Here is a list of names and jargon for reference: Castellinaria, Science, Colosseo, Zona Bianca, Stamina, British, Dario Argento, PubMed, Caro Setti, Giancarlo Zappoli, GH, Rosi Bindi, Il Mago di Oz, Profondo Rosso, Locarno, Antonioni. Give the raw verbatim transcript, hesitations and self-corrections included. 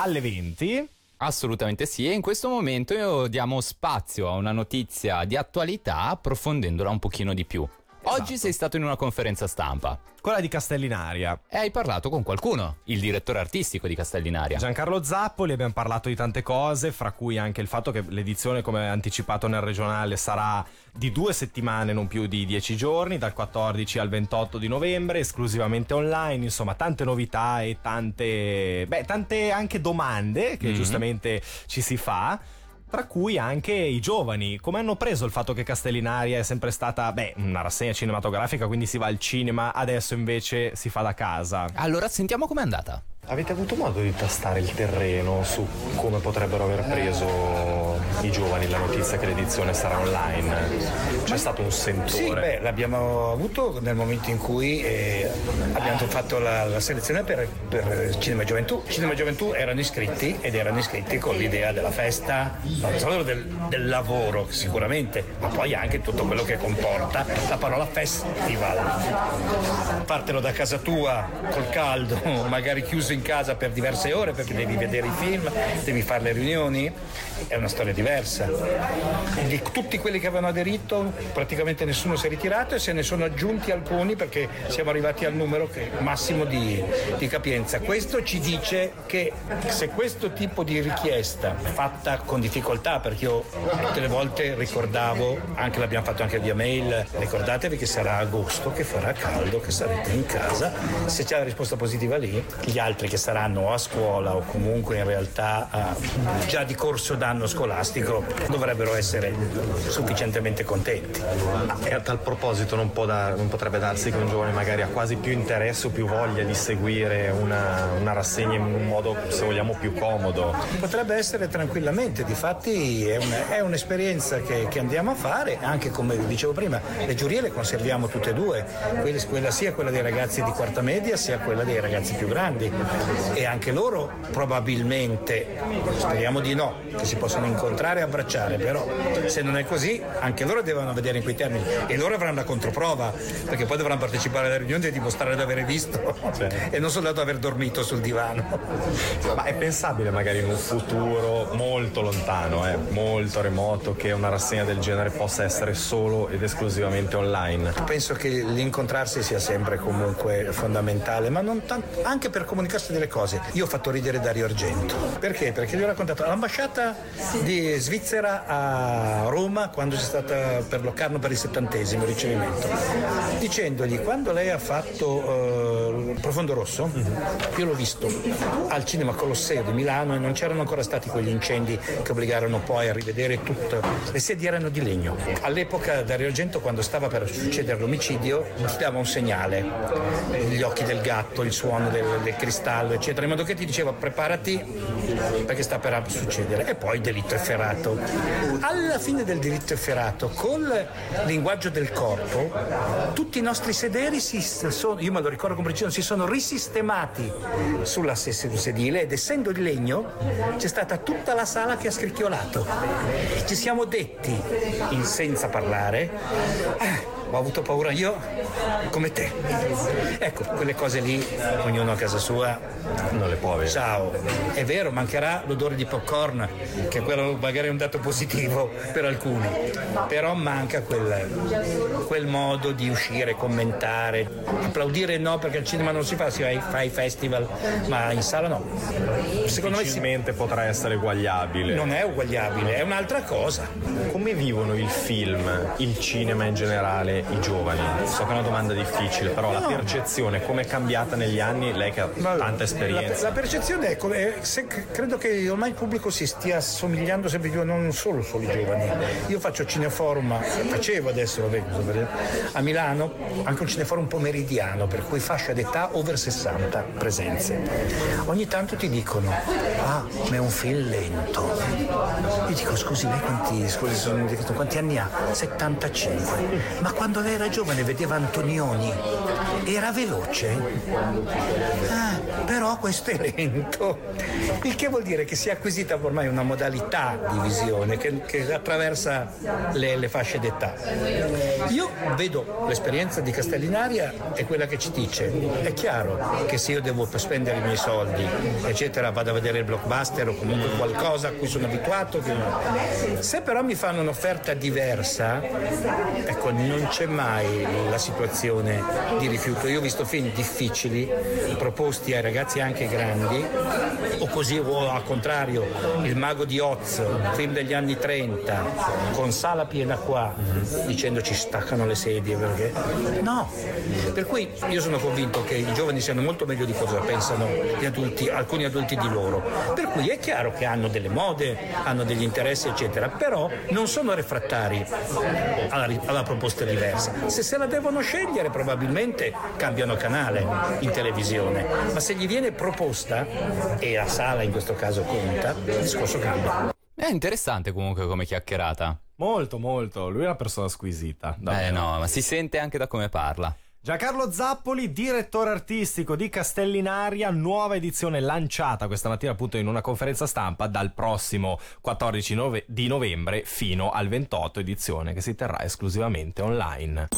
alle venti. Assolutamente sì, e in questo momento diamo spazio a una notizia di attualità approfondendola un pochino di più. Esatto. Oggi sei stato in una conferenza stampa. Quella di Castellinaria. E hai parlato con qualcuno, il direttore artistico di Castellinaria. Giancarlo Zappoli, abbiamo parlato di tante cose, fra cui anche il fatto che l'edizione, come anticipato nel regionale, sarà di due settimane, non più di dieci giorni, dal quattordici al ventotto di novembre, esclusivamente online. Insomma, tante novità e tante, beh, tante anche domande che mm-hmm. giustamente ci si fa. Tra cui anche i giovani, come hanno preso il fatto che Castellinaria è sempre stata, beh, una rassegna cinematografica, quindi si va al cinema, adesso invece si fa da casa. Allora sentiamo com'è andata. Avete avuto modo di tastare il terreno su come potrebbero aver preso i giovani la notizia che l'edizione sarà online? C'è stato un sentore? Sì, beh, l'abbiamo avuto nel momento in cui eh, abbiamo fatto la, la selezione per, per Cinema Gioventù. Cinema Gioventù erano iscritti ed erano iscritti con l'idea della festa, non solo del, del lavoro sicuramente, ma poi anche tutto quello che comporta la parola festival. Partono da casa tua col caldo, magari chiuso in casa per diverse ore perché devi vedere i film, devi fare le riunioni, è una storia diversa. Di tutti quelli che avevano aderito praticamente nessuno si è ritirato e se ne sono aggiunti alcuni perché siamo arrivati al numero che, massimo di, di capienza. Questo ci dice che se questo tipo di richiesta fatta con difficoltà, perché io tutte le volte ricordavo, anche l'abbiamo fatto anche via mail, ricordatevi che sarà agosto, che farà caldo, che sarete in casa, se c'è la risposta positiva lì, gli altri che saranno a scuola o comunque in realtà uh, già di corso d'anno scolastico dovrebbero essere sufficientemente contenti. E a tal proposito non, può dar, non potrebbe darsi che un giovane magari ha quasi più interesse o più voglia di seguire una, una rassegna in un modo, se vogliamo, più comodo? Potrebbe essere tranquillamente, difatti è, una, è un'esperienza che, che andiamo a fare, anche come dicevo prima, le giurie le conserviamo tutte e due, quella, quella sia quella dei ragazzi di quarta media sia quella dei ragazzi più grandi, e anche loro probabilmente, speriamo di no, che si possono incontrare e abbracciare, però se non è così anche loro devono vedere in quei termini e loro avranno la controprova perché poi dovranno partecipare alla riunione e dimostrare di aver visto cioè. E non soltanto aver dormito sul divano. Ma è pensabile magari in un futuro molto lontano, eh, molto remoto, che una rassegna del genere possa essere solo ed esclusivamente online? Penso che l'incontrarsi sia sempre comunque fondamentale, ma non tanto, anche per comunicarsi delle cose. Io ho fatto ridere Dario Argento. Perché? Perché gli ho raccontato all'ambasciata sì. di Svizzera a Roma, quando c'è stata per Locarno per il settantesimo ricevimento, dicendogli quando lei ha fatto uh, il Profondo Rosso, io l'ho visto al cinema Colosseo di Milano e non c'erano ancora stati quegli incendi che obbligarono poi a rivedere tutto, le sedie erano di legno. All'epoca Dario Argento, quando stava per succedere l'omicidio, ti dava un segnale, gli occhi del gatto, il suono del, del cristallo eccetera, in modo che ti diceva preparati perché sta per succedere. E poi delitto efferato, alla fine del delitto efferato col linguaggio del corpo tutti i nostri sederi si sono, io me lo ricordo con precisione, si sono risistemati sulla sedile ed essendo di legno c'è stata tutta la sala che ha scricchiolato. Ci siamo detti in senza parlare ah, ho avuto paura io come te. Ecco, quelle cose lì ognuno a casa sua non le può avere. Ciao, è vero, mancherà l'odore di popcorn, che quello magari è un dato positivo per alcuni, però manca quel, quel modo di uscire, commentare, applaudire no, perché al cinema non si fa, si fa i festival, ma in sala no. Secondo me si... potrà essere uguagliabile. Non è uguagliabile, è un'altra cosa. Come vivono il film, il cinema in generale i giovani? So che è una domanda difficile, però no. La percezione come è cambiata negli anni, lei che ha tanta esperienza? La, la percezione è come, se, credo che ormai il pubblico si stia somigliando sempre più, non solo solo i giovani. Io faccio cineforum, facevo adesso vabbè, a Milano, anche un cineforum pomeridiano, per cui fascia d'età over sessanta presenze. Ogni tanto ti dicono ah, ma è un film lento. Io dico scusi, lei quanti, scusi, sono, quanti anni ha? settantacinque. Ma quando lei era giovane vedevano Antonioni era veloce? Ah, però questo è lento, il che vuol dire che si è acquisita ormai una modalità di visione che, che attraversa le, le fasce d'età. Io vedo l'esperienza di Castellinaria è quella che ci dice, è chiaro che se io devo spendere i miei soldi eccetera vado a vedere il blockbuster o comunque qualcosa a cui sono abituato, che non... se però mi fanno un'offerta diversa, ecco, non c'è mai la situazione di rifiuto. Io ho visto film difficili proposti ai ragazzi anche grandi, o così, o al contrario Il Mago di Oz, un film degli anni trenta con sala piena qua, dicendo ci staccano le sedie perché no, per cui io sono convinto che i giovani siano molto meglio di cosa pensano gli adulti, alcuni adulti di loro, per cui è chiaro che hanno delle mode, hanno degli interessi eccetera, però non sono refrattari alla, alla proposta diversa. Se se la devono scegliere probabilmente cambiano canale in televisione, ma se gli viene proposta e la sala in questo caso conta, il discorso cambia. È interessante comunque come chiacchierata. Molto molto, lui è una persona squisita davvero. Eh no, ma si sente anche da come parla. Giancarlo Zappoli, direttore artistico di Castellinaria, nuova edizione lanciata questa mattina appunto in una conferenza stampa dal prossimo quattordici nove- di novembre fino al ventotto, edizione che si terrà esclusivamente online.